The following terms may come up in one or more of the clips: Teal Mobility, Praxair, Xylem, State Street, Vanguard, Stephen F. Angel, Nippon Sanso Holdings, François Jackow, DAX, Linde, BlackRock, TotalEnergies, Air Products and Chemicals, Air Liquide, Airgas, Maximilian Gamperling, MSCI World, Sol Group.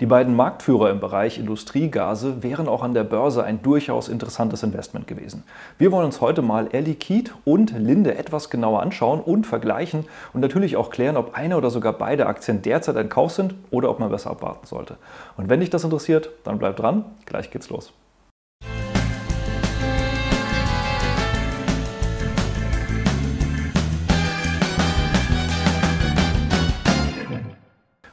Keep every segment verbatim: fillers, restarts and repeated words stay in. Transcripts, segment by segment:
Die beiden Marktführer im Bereich Industriegase wären auch an der Börse ein durchaus interessantes Investment gewesen. Wir wollen uns heute mal Air Liquide und Linde etwas genauer anschauen und vergleichen und natürlich auch klären, ob eine oder sogar beide Aktien derzeit ein Kauf sind oder ob man besser abwarten sollte. Und wenn dich das interessiert, dann bleib dran, gleich geht's los.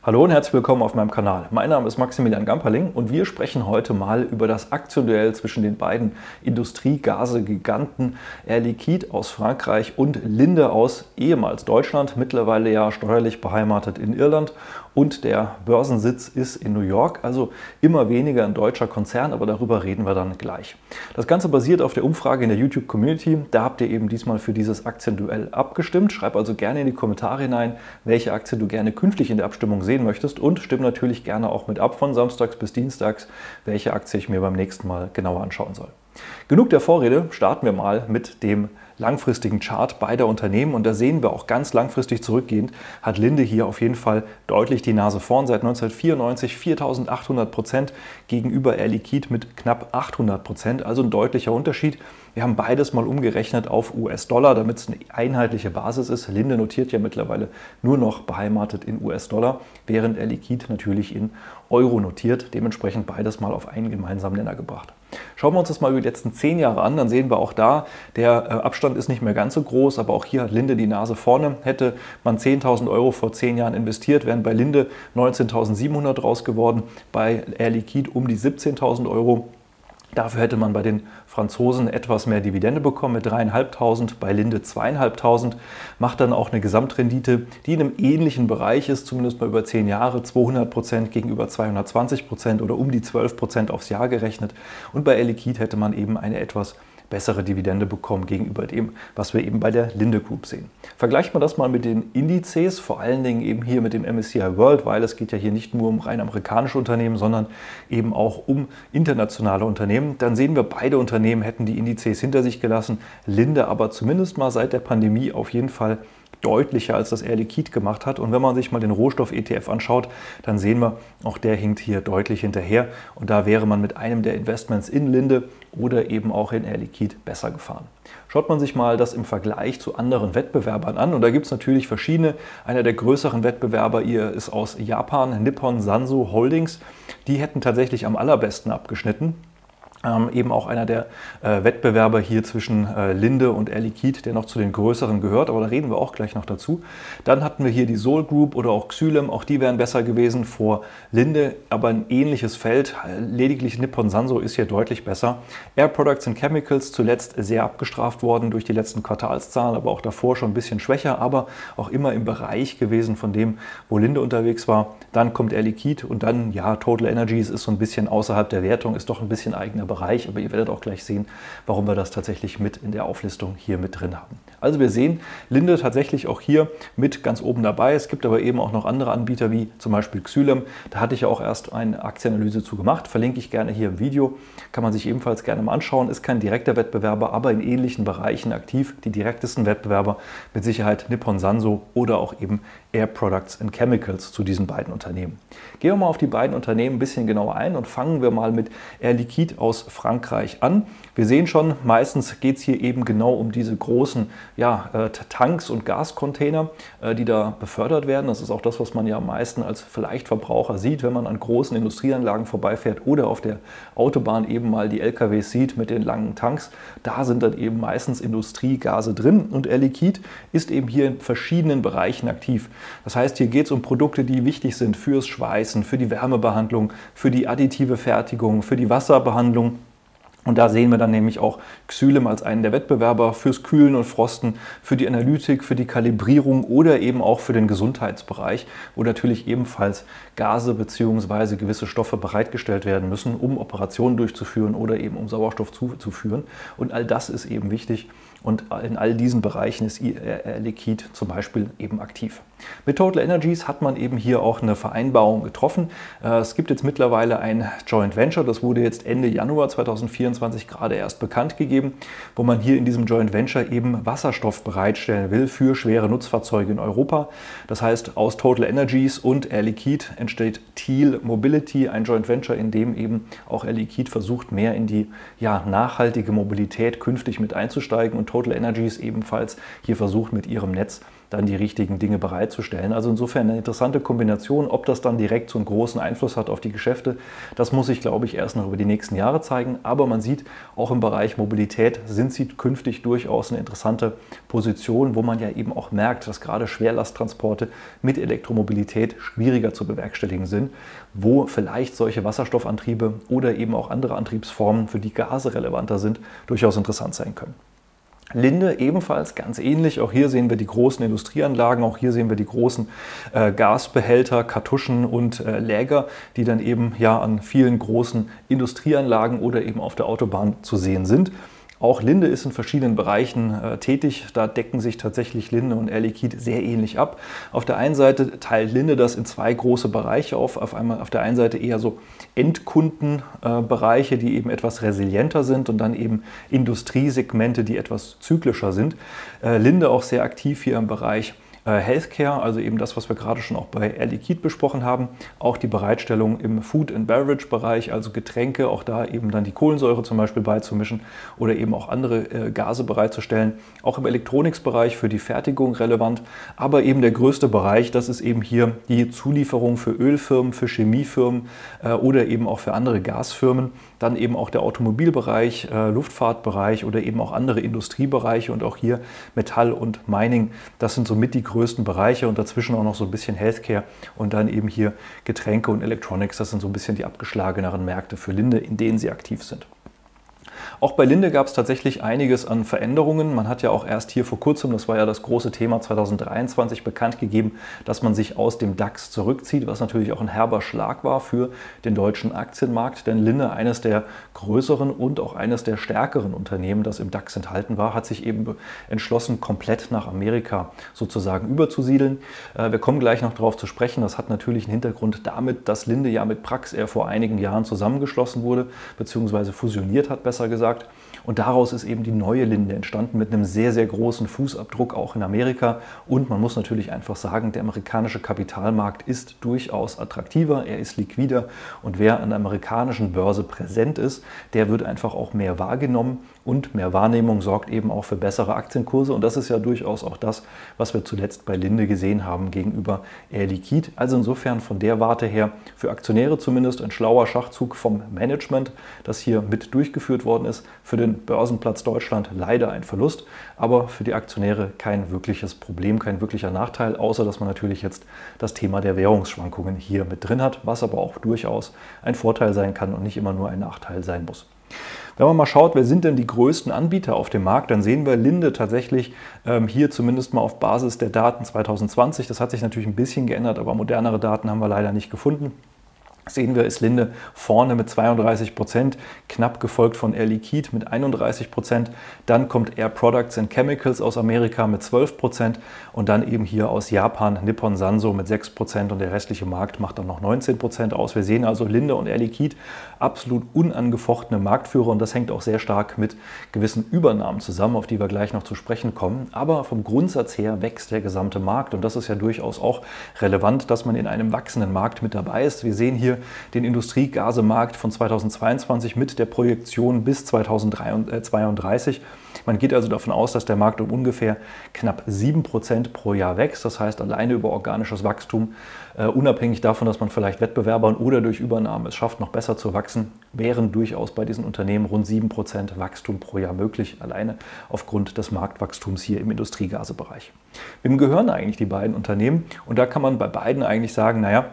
Hallo und herzlich willkommen auf meinem Kanal. Mein Name ist Maximilian Gamperling und wir sprechen heute mal über das Aktienduell zwischen den beiden Industriegase-Giganten Air Liquide aus Frankreich und Linde aus ehemals Deutschland, mittlerweile ja steuerlich beheimatet in Irland. Und der Börsensitz ist in New York, also immer weniger ein deutscher Konzern, aber darüber reden wir dann gleich. Das Ganze basiert auf der Umfrage in der YouTube-Community. Da habt ihr eben diesmal für dieses Aktienduell abgestimmt. Schreib also gerne in die Kommentare hinein, welche Aktie du gerne künftig in der Abstimmung sehen möchtest und stimme natürlich gerne auch mit ab von samstags bis dienstags, welche Aktie ich mir beim nächsten Mal genauer anschauen soll. Genug der Vorrede, starten wir mal mit dem langfristigen Chart beider Unternehmen und da sehen wir auch ganz langfristig zurückgehend, hat Linde hier auf jeden Fall deutlich die Nase vorn. Seit neunzehnhundertvierundneunzig viertausendachthundert Prozent gegenüber Air Liquide mit knapp achthundert Prozent, also ein deutlicher Unterschied. Wir haben beides mal umgerechnet auf U S-Dollar, damit es eine einheitliche Basis ist. Linde notiert ja mittlerweile nur noch beheimatet in U S-Dollar, während Air Liquide natürlich in Euro notiert, dementsprechend beides mal auf einen gemeinsamen Nenner gebracht. Schauen wir uns das mal über die letzten zehn Jahre an, dann sehen wir auch da, der Abstand ist nicht mehr ganz so groß, aber auch hier hat Linde die Nase vorne. Hätte man zehntausend Euro vor zehn Jahren investiert, wären bei Linde neunzehntausendsiebenhundert raus geworden, bei Air Liquide um die siebzehntausend Euro. Dafür hätte man bei den Franzosen etwas mehr Dividende bekommen mit dreitausendfünfhundert, bei Linde zweitausendfünfhundert, macht dann auch eine Gesamtrendite, die in einem ähnlichen Bereich ist, zumindest mal über zehn Jahre, zweihundert Prozent gegenüber zweihundertzwanzig Prozent oder um die zwölf Prozent aufs Jahr gerechnet. Und bei Air Liquide hätte man eben eine etwas bessere Dividende bekommen gegenüber dem, was wir eben bei der Linde Group sehen. Vergleicht man das mal mit den Indizes, vor allen Dingen eben hier mit dem M S C I World, weil es geht ja hier nicht nur um rein amerikanische Unternehmen, sondern eben auch um internationale Unternehmen. Dann sehen wir, beide Unternehmen hätten die Indizes hinter sich gelassen, Linde aber zumindest mal seit der Pandemie auf jeden Fall deutlicher, als das Air Liquide gemacht hat. Und wenn man sich mal den Rohstoff-E T F anschaut, dann sehen wir, auch der hinkt hier deutlich hinterher. Und da wäre man mit einem der Investments in Linde oder eben auch in Air Liquide besser gefahren. Schaut man sich mal das im Vergleich zu anderen Wettbewerbern an. Und da gibt es natürlich verschiedene. Einer der größeren Wettbewerber hier ist aus Japan, Nippon Sanso Holdings. Die hätten tatsächlich am allerbesten abgeschnitten. Ähm, eben auch einer der äh, Wettbewerber hier zwischen äh, Linde und Air Liquide, der noch zu den größeren gehört, aber da reden wir auch gleich noch dazu. Dann hatten wir hier die Sol Group oder auch Xylem, auch die wären besser gewesen vor Linde, aber ein ähnliches Feld, lediglich Nippon Sanso ist hier deutlich besser. Air Products and Chemicals zuletzt sehr abgestraft worden durch die letzten Quartalszahlen, aber auch davor schon ein bisschen schwächer, aber auch immer im Bereich gewesen von dem, wo Linde unterwegs war. Dann kommt Air Liquide und dann, ja, TotalEnergies ist so ein bisschen außerhalb der Wertung, ist doch ein bisschen eigener Bereich. Bereich, aber ihr werdet auch gleich sehen, warum wir das tatsächlich mit in der Auflistung hier mit drin haben. Also wir sehen Linde tatsächlich auch hier mit ganz oben dabei. Es gibt aber eben auch noch andere Anbieter wie zum Beispiel Xylem. Da hatte ich ja auch erst eine Aktienanalyse zu gemacht. Verlinke ich gerne hier im Video. Kann man sich ebenfalls gerne mal anschauen. Ist kein direkter Wettbewerber, aber in ähnlichen Bereichen aktiv. Die direktesten Wettbewerber mit Sicherheit Nippon Sanso oder auch eben Air Products and Chemicals zu diesen beiden Unternehmen. Gehen wir mal auf die beiden Unternehmen ein bisschen genauer ein und fangen wir mal mit Air Liquide aus Frankreich an. Wir sehen schon, meistens geht es hier eben genau um diese großen ja, äh, Tanks und Gascontainer, äh, die da befördert werden. Das ist auch das, was man ja am meisten als vielleicht Verbraucher sieht, wenn man an großen Industrieanlagen vorbeifährt oder auf der Autobahn eben mal die L K Ws sieht mit den langen Tanks. Da sind dann eben meistens Industriegase drin und Air Liquide ist eben hier in verschiedenen Bereichen aktiv. Das heißt, hier geht es um Produkte, die wichtig sind fürs Schweißen, für die Wärmebehandlung, für die additive Fertigung, für die Wasserbehandlung. Und da sehen wir dann nämlich auch Xylem als einen der Wettbewerber fürs Kühlen und Frosten, für die Analytik, für die Kalibrierung oder eben auch für den Gesundheitsbereich, wo natürlich ebenfalls Gase bzw. gewisse Stoffe bereitgestellt werden müssen, um Operationen durchzuführen oder eben um Sauerstoff zuzuführen. Und all das ist eben wichtig, Und in all diesen Bereichen ist Air Liquide zum Beispiel eben aktiv. Mit TotalEnergies hat man eben hier auch eine Vereinbarung getroffen. Es gibt jetzt mittlerweile ein Joint Venture, das wurde jetzt Ende Januar zweitausendvierundzwanzig gerade erst bekannt gegeben, wo man hier in diesem Joint Venture eben Wasserstoff bereitstellen will für schwere Nutzfahrzeuge in Europa. Das heißt, aus TotalEnergies und Air Liquide entsteht Teal Mobility, ein Joint Venture, in dem eben auch Air Liquide versucht, mehr in die ja, nachhaltige Mobilität künftig mit einzusteigen und TotalEnergies ebenfalls hier versucht, mit ihrem Netz dann die richtigen Dinge bereitzustellen. Also insofern eine interessante Kombination. Ob das dann direkt so einen großen Einfluss hat auf die Geschäfte, das muss sich, glaube ich, erst noch über die nächsten Jahre zeigen. Aber man sieht, auch im Bereich Mobilität sind sie künftig durchaus eine interessante Position, wo man ja eben auch merkt, dass gerade Schwerlasttransporte mit Elektromobilität schwieriger zu bewerkstelligen sind, wo vielleicht solche Wasserstoffantriebe oder eben auch andere Antriebsformen, für die Gase relevanter sind, durchaus interessant sein können. Linde ebenfalls ganz ähnlich. Auch hier sehen wir die großen Industrieanlagen, auch hier sehen wir die großen äh, Gasbehälter, Kartuschen und äh, Läger, die dann eben ja an vielen großen Industrieanlagen oder eben auf der Autobahn zu sehen sind. Auch Linde ist in verschiedenen Bereichen äh, tätig. Da decken sich tatsächlich Linde und Air Liquide sehr ähnlich ab. Auf der einen Seite teilt Linde das in zwei große Bereiche auf. Auf, einmal, auf der einen Seite eher so Endkundenbereiche, äh, die eben etwas resilienter sind und dann eben Industriesegmente, die etwas zyklischer sind. Äh, Linde auch sehr aktiv hier im Bereich Healthcare, also eben das, was wir gerade schon auch bei Air Liquide besprochen haben, auch die Bereitstellung im Food and Beverage Bereich, also Getränke, auch da eben dann die Kohlensäure zum Beispiel beizumischen oder eben auch andere Gase bereitzustellen, auch im Elektronikbereich für die Fertigung relevant, aber eben der größte Bereich, das ist eben hier die Zulieferung für Ölfirmen, für Chemiefirmen oder eben auch für andere Gasfirmen, dann eben auch der Automobilbereich, Luftfahrtbereich oder eben auch andere Industriebereiche und auch hier Metall und Mining, das sind somit die größten größten Bereiche und dazwischen auch noch so ein bisschen Healthcare und dann eben hier Getränke und Electronics. Das sind so ein bisschen die abgeschlageneren Märkte für Linde, in denen sie aktiv sind. Auch bei Linde gab es tatsächlich einiges an Veränderungen. Man hat ja auch erst hier vor kurzem, das war ja das große Thema zweitausenddreiundzwanzig, bekannt gegeben, dass man sich aus dem DAX zurückzieht, was natürlich auch ein herber Schlag war für den deutschen Aktienmarkt. Denn Linde, eines der größeren und auch eines der stärkeren Unternehmen, das im DAX enthalten war, hat sich eben entschlossen, komplett nach Amerika sozusagen überzusiedeln. Wir kommen gleich noch darauf zu sprechen. Das hat natürlich einen Hintergrund damit, dass Linde ja mit Praxair vor einigen Jahren zusammengeschlossen wurde, beziehungsweise fusioniert hat, besser gesagt. Und daraus ist eben die neue Linde entstanden mit einem sehr, sehr großen Fußabdruck auch in Amerika. Und man muss natürlich einfach sagen, der amerikanische Kapitalmarkt ist durchaus attraktiver, er ist liquider. Und wer an der amerikanischen Börse präsent ist, der wird einfach auch mehr wahrgenommen. Und mehr Wahrnehmung sorgt eben auch für bessere Aktienkurse. Und das ist ja durchaus auch das, was wir zuletzt bei Linde gesehen haben gegenüber Air Liquide. Also insofern von der Warte her für Aktionäre zumindest ein schlauer Schachzug vom Management, das hier mit durchgeführt worden ist. Für den Börsenplatz Deutschland leider ein Verlust, aber für die Aktionäre kein wirkliches Problem, kein wirklicher Nachteil, außer dass man natürlich jetzt das Thema der Währungsschwankungen hier mit drin hat, was aber auch durchaus ein Vorteil sein kann und nicht immer nur ein Nachteil sein muss. Wenn man mal schaut, wer sind denn die größten Anbieter auf dem Markt, dann sehen wir Linde tatsächlich ähm, hier zumindest mal auf Basis der Daten zweitausendzwanzig. Das hat sich natürlich ein bisschen geändert, aber modernere Daten haben wir leider nicht gefunden. Sehen wir, ist Linde vorne mit zweiunddreißig Prozent, knapp gefolgt von Air Liquide mit einunddreißig Prozent. Dann kommt Air Products and Chemicals aus Amerika mit zwölf Prozent und dann eben hier aus Japan Nippon Sanso mit sechs Prozent und der restliche Markt macht dann noch neunzehn Prozent aus. Wir sehen also Linde und Air Liquide absolut unangefochtene Marktführer und das hängt auch sehr stark mit gewissen Übernahmen zusammen, auf die wir gleich noch zu sprechen kommen. Aber vom Grundsatz her wächst der gesamte Markt und das ist ja durchaus auch relevant, dass man in einem wachsenden Markt mit dabei ist. Wir sehen hier den Industriegasemarkt von zweitausendzweiundzwanzig mit der Projektion bis zweitausendzweiunddreißig. Man geht also davon aus, dass der Markt um ungefähr knapp sieben Prozent pro Jahr wächst. Das heißt, alleine über organisches Wachstum, uh, unabhängig davon, dass man vielleicht Wettbewerbern oder durch Übernahmen es schafft, noch besser zu wachsen, wären durchaus bei diesen Unternehmen rund sieben Prozent Wachstum pro Jahr möglich, alleine aufgrund des Marktwachstums hier im Industriegasebereich. Wem gehören eigentlich die beiden Unternehmen? Und da kann man bei beiden eigentlich sagen, naja,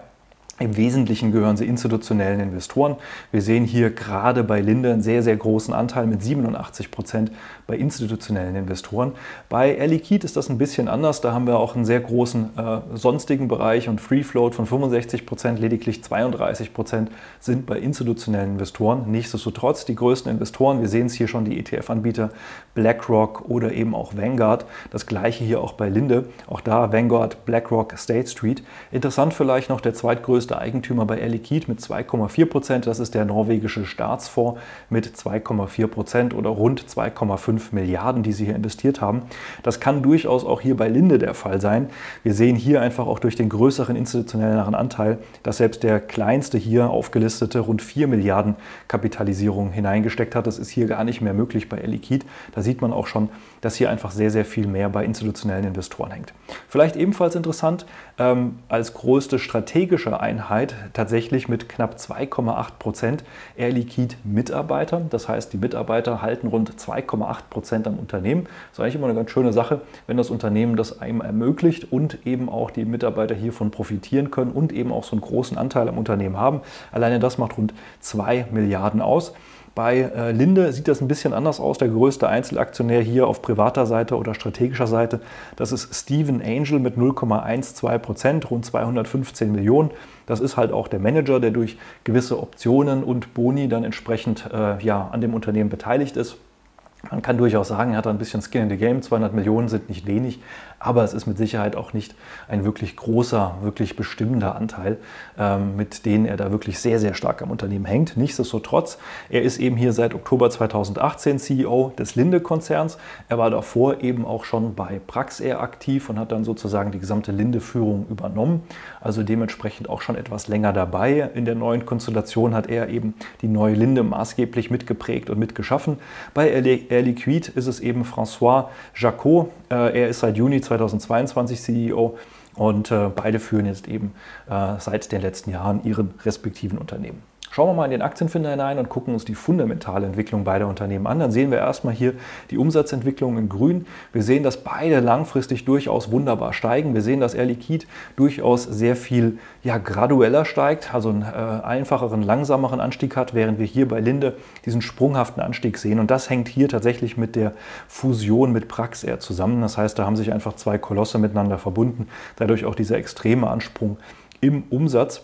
Im Wesentlichen gehören sie institutionellen Investoren. Wir sehen hier gerade bei Linde einen sehr, sehr großen Anteil mit siebenundachtzig Prozent bei institutionellen Investoren. Bei Air Liquide ist das ein bisschen anders. Da haben wir auch einen sehr großen äh, sonstigen Bereich und Free Float von fünfundsechzig Prozent. Lediglich zweiunddreißig Prozent sind bei institutionellen Investoren. Nichtsdestotrotz die größten Investoren, wir sehen es hier schon, die E T F-Anbieter BlackRock oder eben auch Vanguard. Das gleiche hier auch bei Linde. Auch da Vanguard, BlackRock, State Street. Interessant vielleicht noch der zweitgrößte Der Eigentümer bei Air Liquide mit zwei Komma vier Prozent, das ist der norwegische Staatsfonds mit zwei Komma vier Prozent oder rund zwei Komma fünf Milliarden, die sie hier investiert haben. Das kann durchaus auch hier bei Linde der Fall sein. Wir sehen hier einfach auch durch den größeren institutionellen Anteil, dass selbst der kleinste hier aufgelistete rund vier Milliarden Kapitalisierung hineingesteckt hat. Das ist hier gar nicht mehr möglich bei Air Liquide. Da sieht man auch schon, dass hier einfach sehr, sehr viel mehr bei institutionellen Investoren hängt. Vielleicht ebenfalls interessant, ähm, als größte strategische Einheit Einheit, tatsächlich mit knapp zwei Komma acht Prozent Air Liquide Mitarbeiter. Das heißt, die Mitarbeiter halten rund zwei Komma acht Prozent am Unternehmen. Das ist eigentlich immer eine ganz schöne Sache, wenn das Unternehmen das einem ermöglicht und eben auch die Mitarbeiter hiervon profitieren können und eben auch so einen großen Anteil am Unternehmen haben. Alleine das macht rund zwei Milliarden aus. Bei Linde sieht das ein bisschen anders aus. Der größte Einzelaktionär hier auf privater Seite oder strategischer Seite, das ist Stephen Angel mit null Komma zwölf Prozent, rund zweihundertfünfzehn Millionen. Das ist halt auch der Manager, der durch gewisse Optionen und Boni dann entsprechend äh, ja, an dem Unternehmen beteiligt ist. Man kann durchaus sagen, er hat ein bisschen Skin in the Game, zweihundert Millionen sind nicht wenig, aber es ist mit Sicherheit auch nicht ein wirklich großer, wirklich bestimmender Anteil, ähm, mit denen er da wirklich sehr, sehr stark am Unternehmen hängt. Nichtsdestotrotz, er ist eben hier seit Oktober zweitausendachtzehn C E O des Linde-Konzerns. Er war davor eben auch schon bei Praxair aktiv und hat dann sozusagen die gesamte Linde-Führung übernommen, also dementsprechend auch schon etwas länger dabei. In der neuen Konstellation hat er eben die neue Linde maßgeblich mitgeprägt und mitgeschaffen. Bei Air Liquide ist es eben François Jackow. Er ist seit Juni zweitausendzweiundzwanzig C E O und beide führen jetzt eben seit den letzten Jahren ihre respektiven Unternehmen. Schauen wir mal in den Aktienfinder hinein und gucken uns die fundamentale Entwicklung beider Unternehmen an. Dann sehen wir erstmal hier die Umsatzentwicklung in grün. Wir sehen, dass beide langfristig durchaus wunderbar steigen. Wir sehen, dass Air Liquide durchaus sehr viel ja, gradueller steigt, also einen äh, einfacheren, langsameren Anstieg hat, während wir hier bei Linde diesen sprunghaften Anstieg sehen. Und das hängt hier tatsächlich mit der Fusion mit Praxair zusammen. Das heißt, da haben sich einfach zwei Kolosse miteinander verbunden, dadurch auch dieser extreme Ansprung im Umsatz.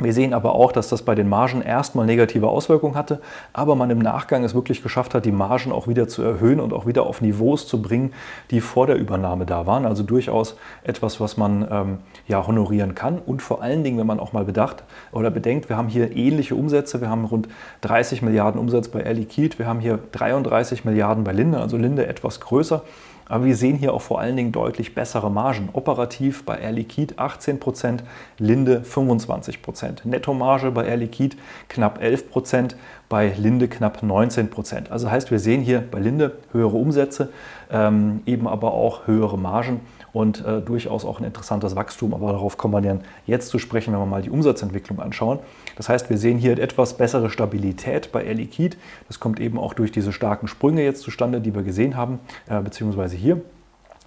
Wir sehen aber auch, dass das bei den Margen erstmal negative Auswirkungen hatte, aber man im Nachgang es wirklich geschafft hat, die Margen auch wieder zu erhöhen und auch wieder auf Niveaus zu bringen, die vor der Übernahme da waren. Also durchaus etwas, was man ähm, ja, honorieren kann. Und vor allen Dingen, wenn man auch mal bedacht oder bedenkt, wir haben hier ähnliche Umsätze. Wir haben rund dreißig Milliarden Umsatz bei Air Liquide. Wir haben hier dreiunddreißig Milliarden bei Linde, also Linde etwas größer. Aber wir sehen hier auch vor allen Dingen deutlich bessere Margen. Operativ bei Air Liquide achtzehn Prozent, Linde fünfundzwanzig Prozent. Nettomarge bei Air Liquide knapp elf Prozent, bei Linde knapp neunzehn Prozent. Also heißt, wir sehen hier bei Linde höhere Umsätze, ähm, eben aber auch höhere Margen und äh, durchaus auch ein interessantes Wachstum. Aber darauf kommen wir dann jetzt zu sprechen, wenn wir mal die Umsatzentwicklung anschauen. Das heißt, wir sehen hier etwas bessere Stabilität bei Air Liquide. Das kommt eben auch durch diese starken Sprünge jetzt zustande, die wir gesehen haben, äh, beziehungsweise hier.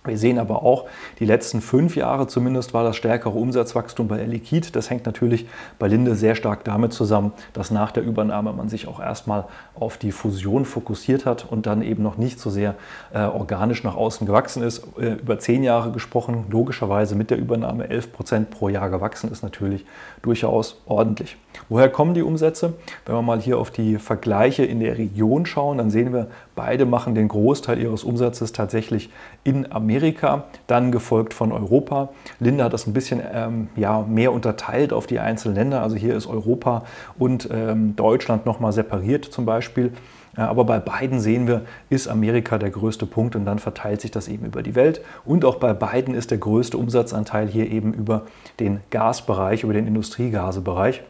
Wir sehen aber auch, die letzten fünf Jahre zumindest war das stärkere Umsatzwachstum bei Air Liquide. Das hängt natürlich bei Linde sehr stark damit zusammen, dass nach der Übernahme man sich auch erstmal auf die Fusion fokussiert hat und dann eben noch nicht so sehr äh, organisch nach außen gewachsen ist. Äh, über zehn Jahre gesprochen, logischerweise mit der Übernahme elf Prozent pro Jahr gewachsen ist natürlich durchaus ordentlich. Woher kommen die Umsätze? Wenn wir mal hier auf die Vergleiche in der Region schauen, dann sehen wir, beide machen den Großteil ihres Umsatzes tatsächlich in Amerika, dann gefolgt von Europa. Linde hat das ein bisschen ähm, ja, mehr unterteilt auf die einzelnen Länder. Also hier ist Europa und ähm, Deutschland nochmal separiert zum Beispiel. Aber bei beiden sehen wir, ist Amerika der größte Punkt und dann verteilt sich das eben über die Welt. Und auch bei beiden ist der größte Umsatzanteil hier eben über den Gasbereich, über den Industriegasebereich.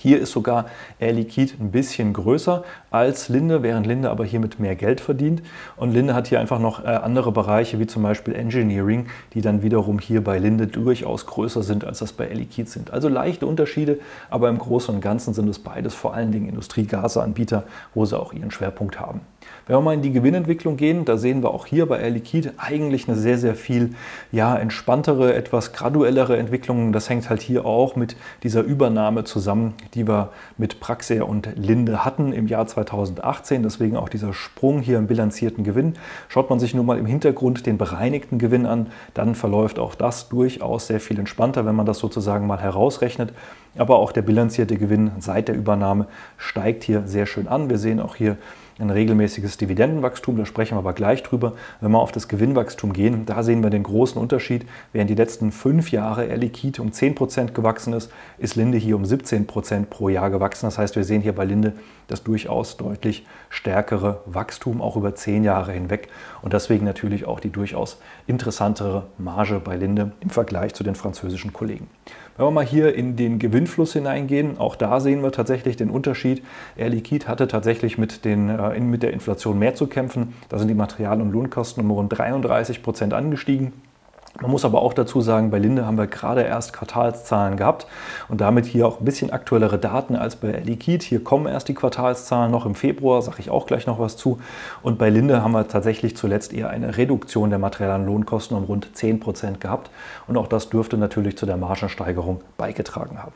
Hier ist sogar Air Liquide ein bisschen größer als Linde, während Linde aber hier mit mehr Geld verdient. Und Linde hat hier einfach noch andere Bereiche, wie zum Beispiel Engineering, die dann wiederum hier bei Linde durchaus größer sind, als das bei Air Liquide sind. Also leichte Unterschiede, aber im Großen und Ganzen sind es beides vor allen Dingen Industriegasanbieter, wo sie auch ihren Schwerpunkt haben. Wenn wir mal in die Gewinnentwicklung gehen, da sehen wir auch hier bei Air Liquide eigentlich eine sehr, sehr viel ja, entspanntere, etwas graduellere Entwicklung. Das hängt halt hier auch mit dieser Übernahme zusammen, die wir mit Praxair und Linde hatten im Jahr zweitausendachtzehn. Deswegen auch dieser Sprung hier im bilanzierten Gewinn. Schaut man sich nur mal im Hintergrund den bereinigten Gewinn an, dann verläuft auch das durchaus sehr viel entspannter, wenn man das sozusagen mal herausrechnet. Aber auch der bilanzierte Gewinn seit der Übernahme steigt hier sehr schön an. Wir sehen auch hier ein regelmäßiges Dividendenwachstum, da sprechen wir aber gleich drüber. Wenn wir auf das Gewinnwachstum gehen, da sehen wir den großen Unterschied. Während die letzten fünf Jahre Air Liquide um zehn Prozent gewachsen ist, ist Linde hier um siebzehn Prozent pro Jahr gewachsen. Das heißt, wir sehen hier bei Linde das durchaus deutlich stärkere Wachstum, auch über zehn Jahre hinweg. Und deswegen natürlich auch die durchaus interessantere Marge bei Linde im Vergleich zu den französischen Kollegen. Wenn wir mal hier in den Gewinnfluss hineingehen, auch da sehen wir tatsächlich den Unterschied. Air Liquide hatte tatsächlich mit, den, äh, mit der Inflation mehr zu kämpfen. Da sind die Material- und Lohnkosten um rund dreiunddreißig Prozent angestiegen. Man muss aber auch dazu sagen, bei Linde haben wir gerade erst Quartalszahlen gehabt und damit hier auch ein bisschen aktuellere Daten als bei Air Liquide. Hier kommen erst die Quartalszahlen noch im Februar, sage ich auch gleich noch was zu. Und bei Linde haben wir tatsächlich zuletzt eher eine Reduktion der Material- und Lohnkosten um rund zehn Prozent gehabt. Und auch das dürfte natürlich zu der Margensteigerung beigetragen haben.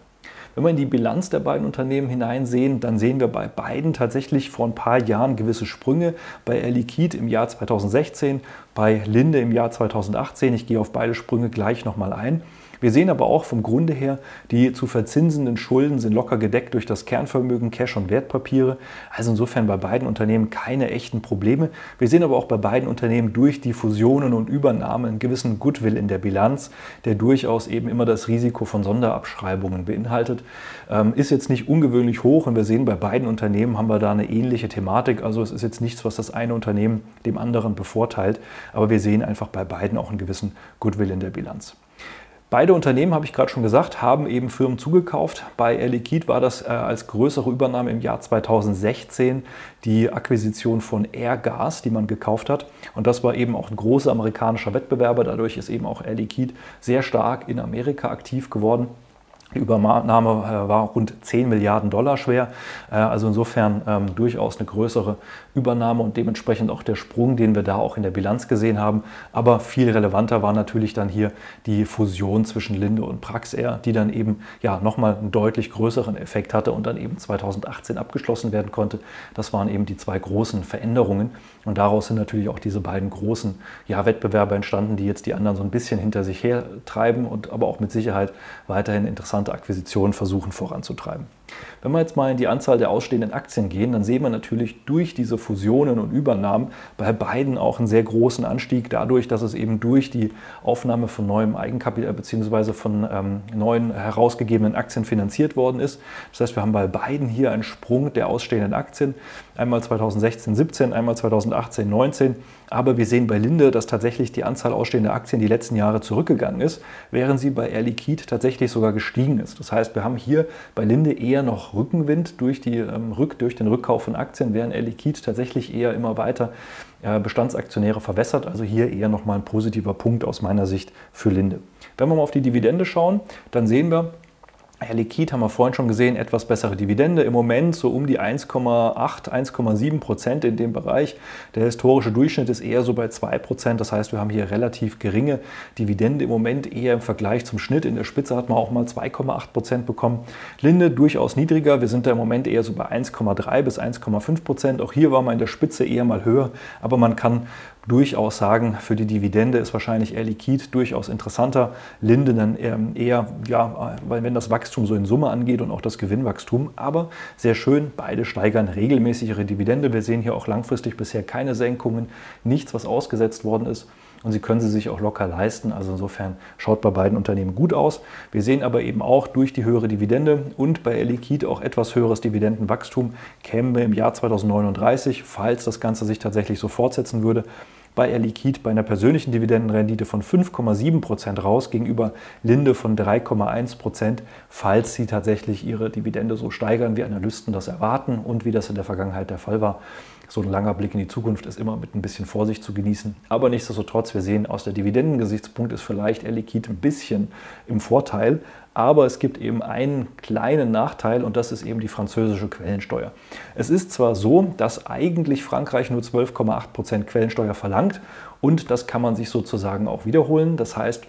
Wenn wir in die Bilanz der beiden Unternehmen hineinsehen, dann sehen wir bei beiden tatsächlich vor ein paar Jahren gewisse Sprünge. Bei Air Liquide im Jahr zweitausendsechzehn, bei Linde im Jahr zweitausendachtzehn. Ich gehe auf beide Sprünge gleich nochmal ein. Wir sehen aber auch vom Grunde her, die zu verzinsenden Schulden sind locker gedeckt durch das Kernvermögen, Cash und Wertpapiere. Also insofern bei beiden Unternehmen keine echten Probleme. Wir sehen aber auch bei beiden Unternehmen durch die Fusionen und Übernahmen einen gewissen Goodwill in der Bilanz, der durchaus eben immer das Risiko von Sonderabschreibungen beinhaltet. Ist jetzt nicht ungewöhnlich hoch und wir sehen, bei beiden Unternehmen haben wir da eine ähnliche Thematik. Also es ist jetzt nichts, was das eine Unternehmen dem anderen bevorteilt. Aber wir sehen einfach bei beiden auch einen gewissen Goodwill in der Bilanz. Beide Unternehmen, habe ich gerade schon gesagt, haben eben Firmen zugekauft. Bei Air Liquide war das äh, als größere Übernahme im Jahr zweitausendsechzehn die Akquisition von Airgas, die man gekauft hat. Und das war eben auch ein großer amerikanischer Wettbewerber. Dadurch ist eben auch Air Liquide sehr stark in Amerika aktiv geworden. Die Übernahme war rund zehn Milliarden Dollar schwer, also insofern ähm, durchaus eine größere Übernahme und dementsprechend auch der Sprung, den wir da auch in der Bilanz gesehen haben. Aber viel relevanter war natürlich dann hier die Fusion zwischen Linde und Praxair, die dann eben ja nochmal einen deutlich größeren Effekt hatte und dann eben zweitausendachtzehn abgeschlossen werden konnte. Das waren eben die zwei großen Veränderungen und daraus sind natürlich auch diese beiden großen ja, Wettbewerber entstanden, die jetzt die anderen so ein bisschen hinter sich her treiben und aber auch mit Sicherheit weiterhin interessant Akquisitionen versuchen voranzutreiben. Wenn wir jetzt mal in die Anzahl der ausstehenden Aktien gehen, dann sehen wir natürlich durch diese Fusionen und Übernahmen bei beiden auch einen sehr großen Anstieg, dadurch, dass es eben durch die Aufnahme von neuem Eigenkapital bzw. von ähm, neuen herausgegebenen Aktien finanziert worden ist. Das heißt, wir haben bei beiden hier einen Sprung der ausstehenden Aktien, einmal zweitausendsechzehn, siebzehn, einmal zweitausendachtzehn, neunzehn. Aber wir sehen bei Linde, dass tatsächlich die Anzahl ausstehender Aktien die letzten Jahre zurückgegangen ist, während sie bei Air Liquide tatsächlich sogar gestiegen ist. Das heißt, wir haben hier bei Linde eher noch Rückenwind durch, die, ähm, rück, durch den Rückkauf von Aktien, während Air Liquide tatsächlich eher immer weiter äh, Bestandsaktionäre verwässert. Also hier eher nochmal ein positiver Punkt aus meiner Sicht für Linde. Wenn wir mal auf die Dividende schauen, dann sehen wir, Air Liquide haben wir vorhin schon gesehen, etwas bessere Dividende. Im Moment so um die eins Komma acht, eins Komma sieben Prozent in dem Bereich. Der historische Durchschnitt ist eher so bei zwei Prozent. Das heißt, wir haben hier relativ geringe Dividende im Moment, eher im Vergleich zum Schnitt. In der Spitze hat man auch mal zwei Komma acht Prozent bekommen. Linde durchaus niedriger. Wir sind da im Moment eher so bei eins Komma drei bis eins Komma fünf Prozent. Auch hier war man in der Spitze eher mal höher. Aber man kann durchaus sagen, für die Dividende ist wahrscheinlich Air Liquide durchaus interessanter. Linde dann eher, eher ja, wenn das Wachstum so in Summe angeht und auch das Gewinnwachstum. Aber sehr schön, beide steigern regelmäßig ihre Dividende. Wir sehen hier auch langfristig bisher keine Senkungen, nichts, was ausgesetzt worden ist. Und sie können sie sich auch locker leisten. Also insofern schaut bei beiden Unternehmen gut aus. Wir sehen aber eben auch durch die höhere Dividende und bei Air Liquide auch etwas höheres Dividendenwachstum kämen wir im Jahr zweitausendneununddreißig, falls das Ganze sich tatsächlich so fortsetzen würde, bei Air Liquide bei einer persönlichen Dividendenrendite von fünf Komma sieben Prozent raus gegenüber Linde von drei Komma eins Prozent, falls sie tatsächlich ihre Dividende so steigern, wie Analysten das erwarten und wie das in der Vergangenheit der Fall war. So ein langer Blick in die Zukunft ist immer mit ein bisschen Vorsicht zu genießen. Aber nichtsdestotrotz, wir sehen, aus der Dividendengesichtspunkt ist vielleicht Air Liquide ein bisschen im Vorteil. Aber es gibt eben einen kleinen Nachteil und das ist eben die französische Quellensteuer. Es ist zwar so, dass eigentlich Frankreich nur zwölf Komma acht Prozent Quellensteuer verlangt und das kann man sich sozusagen auch wiederholen. Das heißt,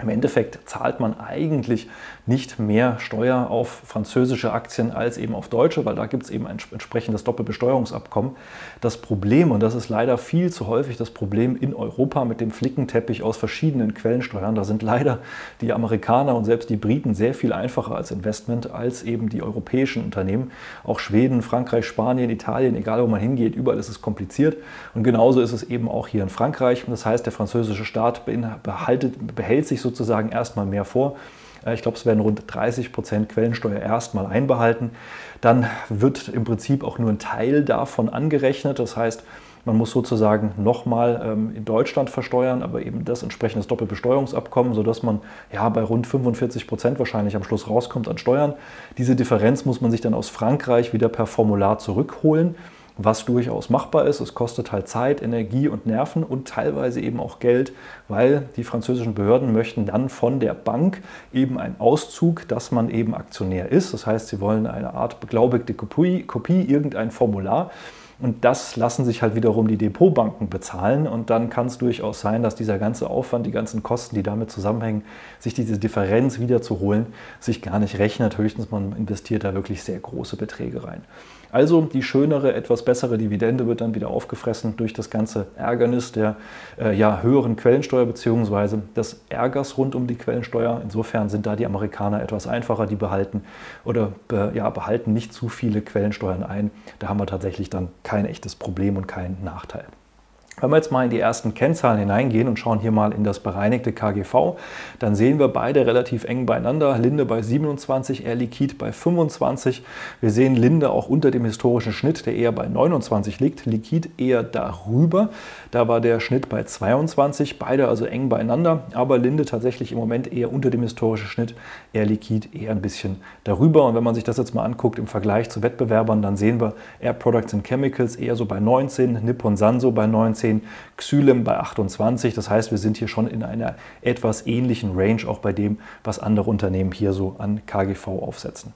im Endeffekt zahlt man eigentlich nicht mehr Steuer auf französische Aktien als eben auf deutsche, weil da gibt es eben ein entsprechendes Doppelbesteuerungsabkommen. Das Problem, und das ist leider viel zu häufig das Problem in Europa mit dem Flickenteppich aus verschiedenen Quellensteuern, da sind leider die Amerikaner und selbst die Briten sehr viel einfacher als Investment als eben die europäischen Unternehmen. Auch Schweden, Frankreich, Spanien, Italien, egal wo man hingeht, überall ist es kompliziert. Und genauso ist es eben auch hier in Frankreich. Das heißt, der französische Staat behaltet, behält sich so sozusagen erstmal mehr vor. Ich glaube, es werden rund dreißig Prozent Quellensteuer erstmal einbehalten. Dann wird im Prinzip auch nur ein Teil davon angerechnet. Das heißt, man muss sozusagen nochmal in Deutschland versteuern, aber eben das entsprechende Doppelbesteuerungsabkommen, sodass man ja bei rund fünfundvierzig Prozent wahrscheinlich am Schluss rauskommt an Steuern. Diese Differenz muss man sich dann aus Frankreich wieder per Formular zurückholen, was durchaus machbar ist. Es kostet halt Zeit, Energie und Nerven und teilweise eben auch Geld, weil die französischen Behörden möchten dann von der Bank eben einen Auszug, dass man eben Aktionär ist. Das heißt, sie wollen eine Art beglaubigte Kopie, Kopie irgendein Formular. Und das lassen sich halt wiederum die Depotbanken bezahlen und dann kann es durchaus sein, dass dieser ganze Aufwand, die ganzen Kosten, die damit zusammenhängen, sich diese Differenz wiederzuholen, sich gar nicht rechnet. Höchstens man investiert da wirklich sehr große Beträge rein. Also die schönere, etwas bessere Dividende wird dann wieder aufgefressen durch das ganze Ärgernis der äh, ja, höheren Quellensteuer bzw. des Ärgers rund um die Quellensteuer. Insofern sind da die Amerikaner etwas einfacher, die behalten oder äh, ja, behalten nicht zu viele Quellensteuern ein. Da haben wir tatsächlich dann kein echtes Problem und keinen Nachteil. Wenn wir jetzt mal in die ersten Kennzahlen hineingehen und schauen hier mal in das bereinigte K G V, dann sehen wir beide relativ eng beieinander. Linde bei siebenundzwanzig, Air Liquide bei fünfundzwanzig. Wir sehen Linde auch unter dem historischen Schnitt, der eher bei neunundzwanzig liegt, Liquide eher darüber. Da war der Schnitt bei zweiundzwanzig, beide also eng beieinander, aber Linde tatsächlich im Moment eher unter dem historischen Schnitt, Air Liquide eher ein bisschen darüber. Und wenn man sich das jetzt mal anguckt im Vergleich zu Wettbewerbern, dann sehen wir Air Products and Chemicals eher so bei neunzehn, Nippon Sanso bei neunzehn, Xylem bei achtundzwanzig. Das heißt, wir sind hier schon in einer etwas ähnlichen Range, auch bei dem, was andere Unternehmen hier so an K G V aufsetzen.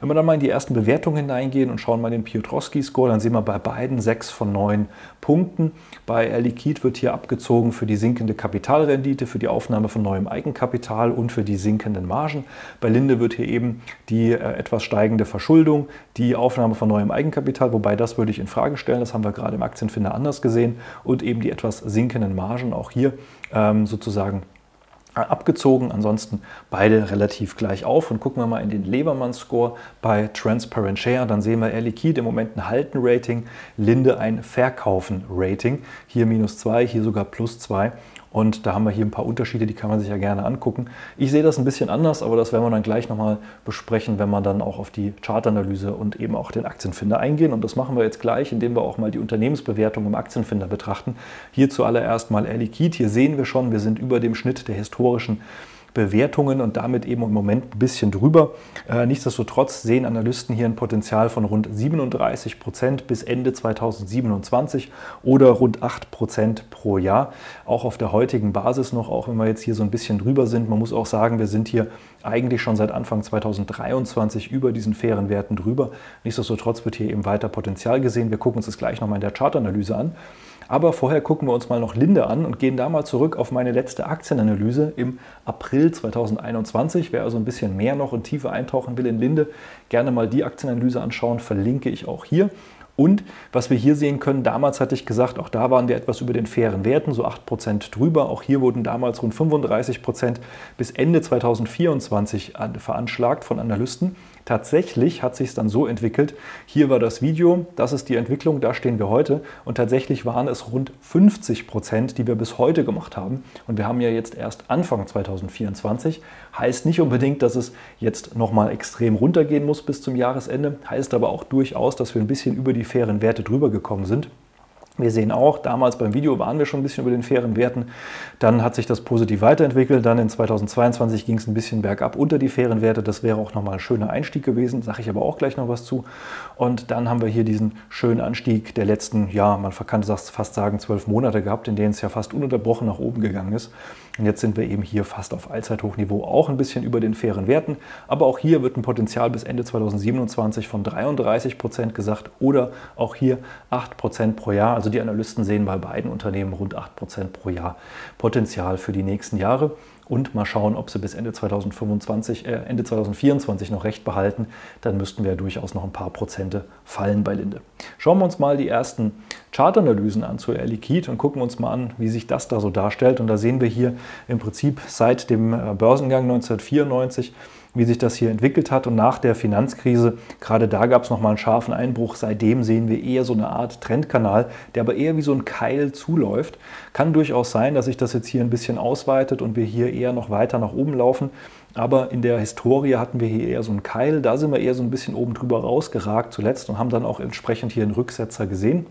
Wenn wir dann mal in die ersten Bewertungen hineingehen und schauen mal den Piotrowski-Score, dann sehen wir bei beiden sechs von neun Punkten. Bei Air Liquide wird hier abgezogen für die sinkende Kapitalrendite, für die Aufnahme von neuem Eigenkapital und für die sinkenden Margen. Bei Linde wird hier eben die äh, etwas steigende Verschuldung, die Aufnahme von neuem Eigenkapital, wobei das würde ich in Frage stellen, das haben wir gerade im Aktienfinder anders gesehen, und eben die etwas sinkenden Margen auch hier ähm, sozusagen abgezogen, ansonsten beide relativ gleich auf. Und gucken wir mal in den Levermann-Score bei Transparent Share, dann sehen wir Air Liquide im Moment ein Halten-Rating, Linde ein Verkaufen-Rating, hier minus zwei, hier sogar plus zwei. Und da haben wir hier ein paar Unterschiede, die kann man sich ja gerne angucken. Ich sehe das ein bisschen anders, aber das werden wir dann gleich nochmal besprechen, wenn wir dann auch auf die Chartanalyse und eben auch den Aktienfinder eingehen. Und das machen wir jetzt gleich, indem wir auch mal die Unternehmensbewertung im Aktienfinder betrachten. Hier zuallererst mal Air Liquide. Hier sehen wir schon, wir sind über dem Schnitt der historischen Bewertungen und damit eben im Moment ein bisschen drüber. Äh, nichtsdestotrotz sehen Analysten hier ein Potenzial von rund siebenunddreißig Prozent bis Ende zweitausendsiebenundzwanzig oder rund acht Prozent pro Jahr. Auch auf der heutigen Basis noch, auch wenn wir jetzt hier so ein bisschen drüber sind. Man muss auch sagen, wir sind hier eigentlich schon seit Anfang zweitausenddreiundzwanzig über diesen fairen Werten drüber. Nichtsdestotrotz wird hier eben weiter Potenzial gesehen. Wir gucken uns das gleich nochmal in der Chartanalyse an. Aber vorher gucken wir uns mal noch Linde an und gehen da mal zurück auf meine letzte Aktienanalyse im April zweitausendeinundzwanzig. Wer also ein bisschen mehr noch und tiefer eintauchen will in Linde, gerne mal die Aktienanalyse anschauen, verlinke ich auch hier. Und was wir hier sehen können, damals hatte ich gesagt, auch da waren wir etwas über den fairen Werten, so acht Prozent drüber. Auch hier wurden damals rund fünfunddreißig Prozent bis Ende zweitausendvierundzwanzig veranschlagt von Analysten. Tatsächlich hat sich es dann so entwickelt, hier war das Video, das ist die Entwicklung, da stehen wir heute. Und tatsächlich waren es rund fünfzig Prozent, die wir bis heute gemacht haben. Und wir haben ja jetzt erst Anfang zweitausendvierundzwanzig. Heißt nicht unbedingt, dass es jetzt nochmal extrem runtergehen muss bis zum Jahresende. Heißt aber auch durchaus, dass wir ein bisschen über die fairen Werte drüber gekommen sind. Wir sehen auch, damals beim Video waren wir schon ein bisschen über den fairen Werten, dann hat sich das positiv weiterentwickelt, dann in zweitausendzweiundzwanzig ging es ein bisschen bergab unter die fairen Werte, das wäre auch nochmal ein schöner Einstieg gewesen, sage ich aber auch gleich noch was zu. Und dann haben wir hier diesen schönen Anstieg der letzten, ja man kann fast sagen zwölf Monate gehabt, in denen es ja fast ununterbrochen nach oben gegangen ist. Und jetzt sind wir eben hier fast auf Allzeithochniveau, auch ein bisschen über den fairen Werten. Aber auch hier wird ein Potenzial bis Ende zweitausendsiebenundzwanzig von dreiunddreißig Prozent gesagt oder auch hier acht Prozent pro Jahr. Also die Analysten sehen bei beiden Unternehmen rund acht Prozent pro Jahr Potenzial für die nächsten Jahre. Und mal schauen, ob sie bis Ende zweitausendfünfundzwanzig, äh, Ende zweitausendvierundzwanzig noch recht behalten. Dann müssten wir ja durchaus noch ein paar Prozente fallen bei Linde. Schauen wir uns mal die ersten Chartanalysen an zu Air Liquide und gucken uns mal an, wie sich das da so darstellt. Und da sehen wir hier im Prinzip seit dem Börsengang neunzehnhundertvierundneunzig, wie sich das hier entwickelt hat. Und nach der Finanzkrise, gerade da gab es nochmal einen scharfen Einbruch. Seitdem sehen wir eher so eine Art Trendkanal, der aber eher wie so ein Keil zuläuft. Kann durchaus sein, dass sich das jetzt hier ein bisschen ausweitet und wir hier eher noch weiter nach oben laufen. Aber in der Historie hatten wir hier eher so einen Keil. Da sind wir eher so ein bisschen oben drüber rausgeragt zuletzt und haben dann auch entsprechend hier einen Rücksetzer gesehen.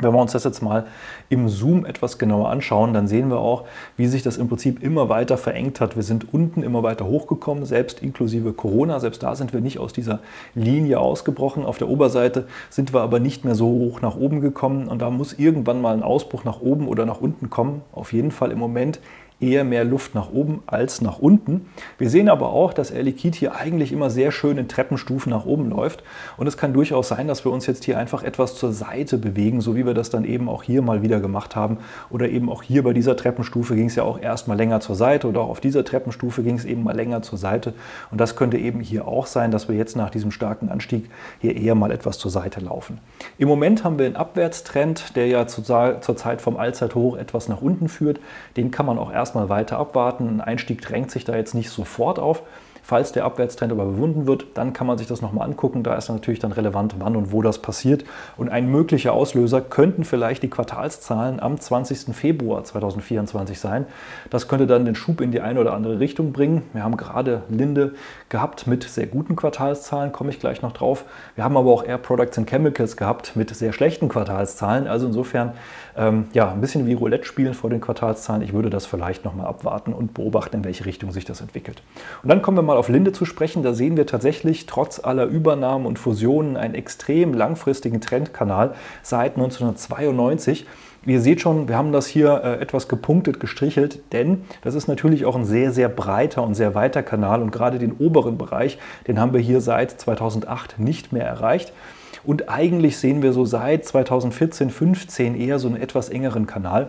Wenn wir uns das jetzt mal im Zoom etwas genauer anschauen, dann sehen wir auch, wie sich das im Prinzip immer weiter verengt hat. Wir sind unten immer weiter hochgekommen, selbst inklusive Corona. Selbst da sind wir nicht aus dieser Linie ausgebrochen. Auf der Oberseite sind wir aber nicht mehr so hoch nach oben gekommen. Und da muss irgendwann mal ein Ausbruch nach oben oder nach unten kommen. Auf jeden Fall im Moment eher mehr Luft nach oben als nach unten. Wir sehen aber auch, dass Air Liquide hier eigentlich immer sehr schön in Treppenstufen nach oben läuft. Und es kann durchaus sein, dass wir uns jetzt hier einfach etwas zur Seite bewegen, so wie wir das dann eben auch hier mal wieder gemacht haben. Oder eben auch hier bei dieser Treppenstufe ging es ja auch erstmal länger zur Seite oder auch auf dieser Treppenstufe ging es eben mal länger zur Seite. Und das könnte eben hier auch sein, dass wir jetzt nach diesem starken Anstieg hier eher mal etwas zur Seite laufen. Im Moment haben wir einen Abwärtstrend, der ja zur Zeit vom Allzeithoch etwas nach unten führt. Den kann man auch erst Erstmal weiter abwarten. Ein Einstieg drängt sich da jetzt nicht sofort auf. Falls der Abwärtstrend aber bewunden wird, dann kann man sich das nochmal angucken. Da ist natürlich dann relevant, wann und wo das passiert. Und ein möglicher Auslöser könnten vielleicht die Quartalszahlen am zwanzigsten Februar zweitausendvierundzwanzig sein. Das könnte dann den Schub in die eine oder andere Richtung bringen. Wir haben gerade Linde gehabt mit sehr guten Quartalszahlen, komme ich gleich noch drauf. Wir haben aber auch Air Products and Chemicals gehabt mit sehr schlechten Quartalszahlen. Also insofern ähm, ja, ein bisschen wie Roulette spielen vor den Quartalszahlen. Ich würde das vielleicht nochmal abwarten und beobachten, in welche Richtung sich das entwickelt. Und dann kommen wir mal auf Linde zu sprechen, da sehen wir tatsächlich trotz aller Übernahmen und Fusionen einen extrem langfristigen Trendkanal seit neunzehnhundertzweiundneunzig. Ihr seht schon, wir haben das hier äh, etwas gepunktet, gestrichelt, denn das ist natürlich auch ein sehr, sehr breiter und sehr weiter Kanal und gerade den oberen Bereich, den haben wir hier seit zweitausendacht nicht mehr erreicht. Und eigentlich sehen wir so seit zweitausendvierzehn, fünfzehn eher so einen etwas engeren Kanal.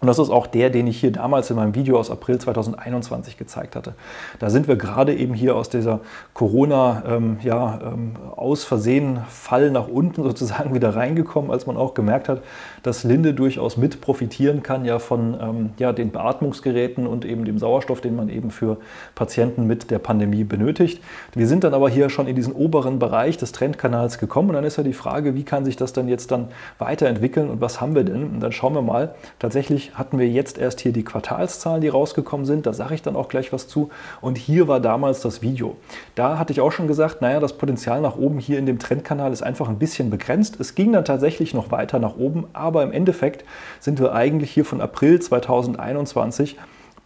Und das ist auch der, den ich hier damals in meinem Video aus April zweitausendeinundzwanzig gezeigt hatte. Da sind wir gerade eben hier aus dieser Corona, ähm, ja, ähm, aus Versehen Fall nach unten sozusagen wieder reingekommen, als man auch gemerkt hat, dass Linde durchaus mit profitieren kann, ja von ähm, ja, den Beatmungsgeräten und eben dem Sauerstoff, den man eben für Patienten mit der Pandemie benötigt. Wir sind dann aber hier schon in diesen oberen Bereich des Trendkanals gekommen und dann ist ja die Frage, wie kann sich das dann jetzt dann weiterentwickeln und was haben wir denn? Und dann schauen wir mal, tatsächlich hatten wir jetzt erst hier die Quartalszahlen, die rausgekommen sind. Da sage ich dann auch gleich was zu. Und hier war damals das Video. Da hatte ich auch schon gesagt, naja, das Potenzial nach oben hier in dem Trendkanal ist einfach ein bisschen begrenzt. Es ging dann tatsächlich noch weiter nach oben, aber im Endeffekt sind wir eigentlich hier von April zweitausendeinundzwanzig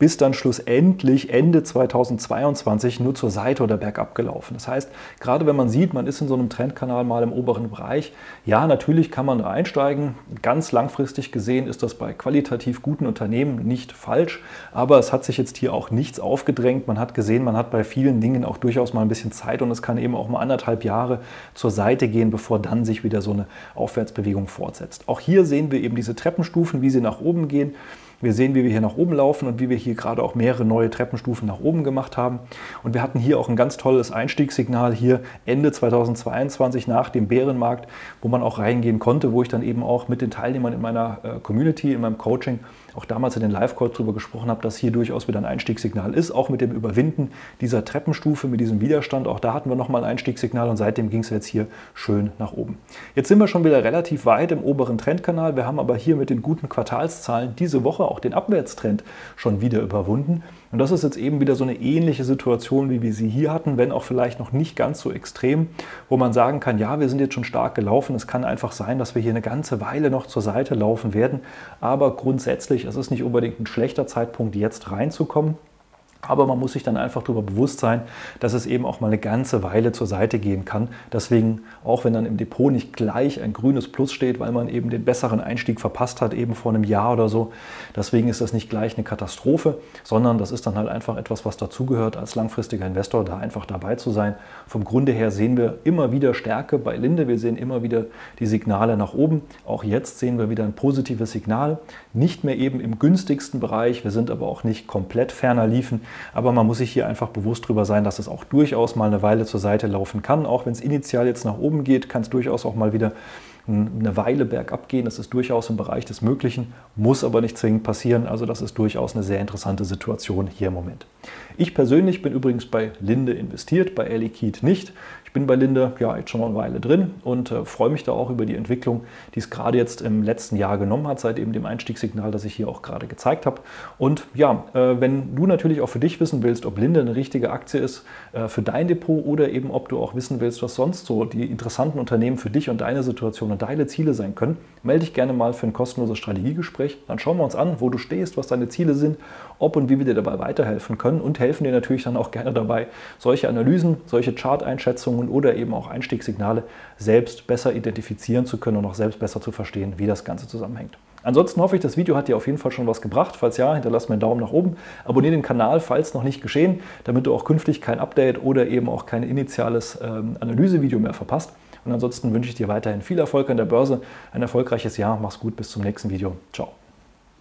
bis dann schlussendlich Ende zweitausendzweiundzwanzig nur zur Seite oder bergab gelaufen. Das heißt, gerade wenn man sieht, man ist in so einem Trendkanal mal im oberen Bereich, ja, natürlich kann man da einsteigen. Ganz langfristig gesehen ist das bei qualitativ guten Unternehmen nicht falsch, aber es hat sich jetzt hier auch nichts aufgedrängt. Man hat gesehen, man hat bei vielen Dingen auch durchaus mal ein bisschen Zeit und es kann eben auch mal anderthalb Jahre zur Seite gehen, bevor dann sich wieder so eine Aufwärtsbewegung fortsetzt. Auch hier sehen wir eben diese Treppenstufen, wie sie nach oben gehen. Wir sehen, wie wir hier nach oben laufen und wie wir hier gerade auch mehrere neue Treppenstufen nach oben gemacht haben. Und wir hatten hier auch ein ganz tolles Einstiegssignal hier Ende zweitausendzweiundzwanzig nach dem Bärenmarkt, wo man auch reingehen konnte, wo ich dann eben auch mit den Teilnehmern in meiner Community, in meinem Coaching, auch damals in den Live-Calls darüber gesprochen habe, dass hier durchaus wieder ein Einstiegssignal ist, auch mit dem Überwinden dieser Treppenstufe, mit diesem Widerstand. Auch da hatten wir nochmal ein Einstiegssignal und seitdem ging es jetzt hier schön nach oben. Jetzt sind wir schon wieder relativ weit im oberen Trendkanal. Wir haben aber hier mit den guten Quartalszahlen diese Woche auch den Abwärtstrend schon wieder überwunden. Und das ist jetzt eben wieder so eine ähnliche Situation, wie wir sie hier hatten, wenn auch vielleicht noch nicht ganz so extrem, wo man sagen kann, ja, wir sind jetzt schon stark gelaufen. Es kann einfach sein, dass wir hier eine ganze Weile noch zur Seite laufen werden. Aber grundsätzlich, es ist nicht unbedingt ein schlechter Zeitpunkt, jetzt reinzukommen. Aber man muss sich dann einfach darüber bewusst sein, dass es eben auch mal eine ganze Weile zur Seite gehen kann. Deswegen, auch wenn dann im Depot nicht gleich ein grünes Plus steht, weil man eben den besseren Einstieg verpasst hat, eben vor einem Jahr oder so, deswegen ist das nicht gleich eine Katastrophe, sondern das ist dann halt einfach etwas, was dazugehört, als langfristiger Investor da einfach dabei zu sein. Vom Grunde her sehen wir immer wieder Stärke bei Linde, wir sehen immer wieder die Signale nach oben. Auch jetzt sehen wir wieder ein positives Signal, nicht mehr eben im günstigsten Bereich, wir sind aber auch nicht komplett ferner liefen. Aber man muss sich hier einfach bewusst drüber sein, dass es auch durchaus mal eine Weile zur Seite laufen kann. Auch wenn es initial jetzt nach oben geht, kann es durchaus auch mal wieder eine Weile bergab gehen. Das ist durchaus im Bereich des Möglichen, muss aber nicht zwingend passieren. Also das ist durchaus eine sehr interessante Situation hier im Moment. Ich persönlich bin übrigens bei Linde investiert, bei Air Liquide nicht. Ich bin bei Linde ja jetzt schon mal eine Weile drin und äh, freue mich da auch über die Entwicklung, die es gerade jetzt im letzten Jahr genommen hat, seit eben dem Einstiegssignal, das ich hier auch gerade gezeigt habe. Und ja, äh, wenn du natürlich auch für dich wissen willst, ob Linde eine richtige Aktie ist äh, für dein Depot oder eben ob du auch wissen willst, was sonst so die interessanten Unternehmen für dich und deine Situation und deine Ziele sein können, melde dich gerne mal für ein kostenloses Strategiegespräch. Dann schauen wir uns an, wo du stehst, was deine Ziele sind, ob und wie wir dir dabei weiterhelfen können und helfen dir natürlich dann auch gerne dabei, solche Analysen, solche Chart-Einschätzungen oder eben auch Einstiegssignale selbst besser identifizieren zu können und auch selbst besser zu verstehen, wie das Ganze zusammenhängt. Ansonsten hoffe ich, das Video hat dir auf jeden Fall schon was gebracht. Falls ja, hinterlass mir einen Daumen nach oben, abonniere den Kanal, falls noch nicht geschehen, damit du auch künftig kein Update oder eben auch kein initiales ähm, Analysevideo mehr verpasst. Und ansonsten wünsche ich dir weiterhin viel Erfolg an der Börse, ein erfolgreiches Jahr, mach's gut, bis zum nächsten Video. Ciao.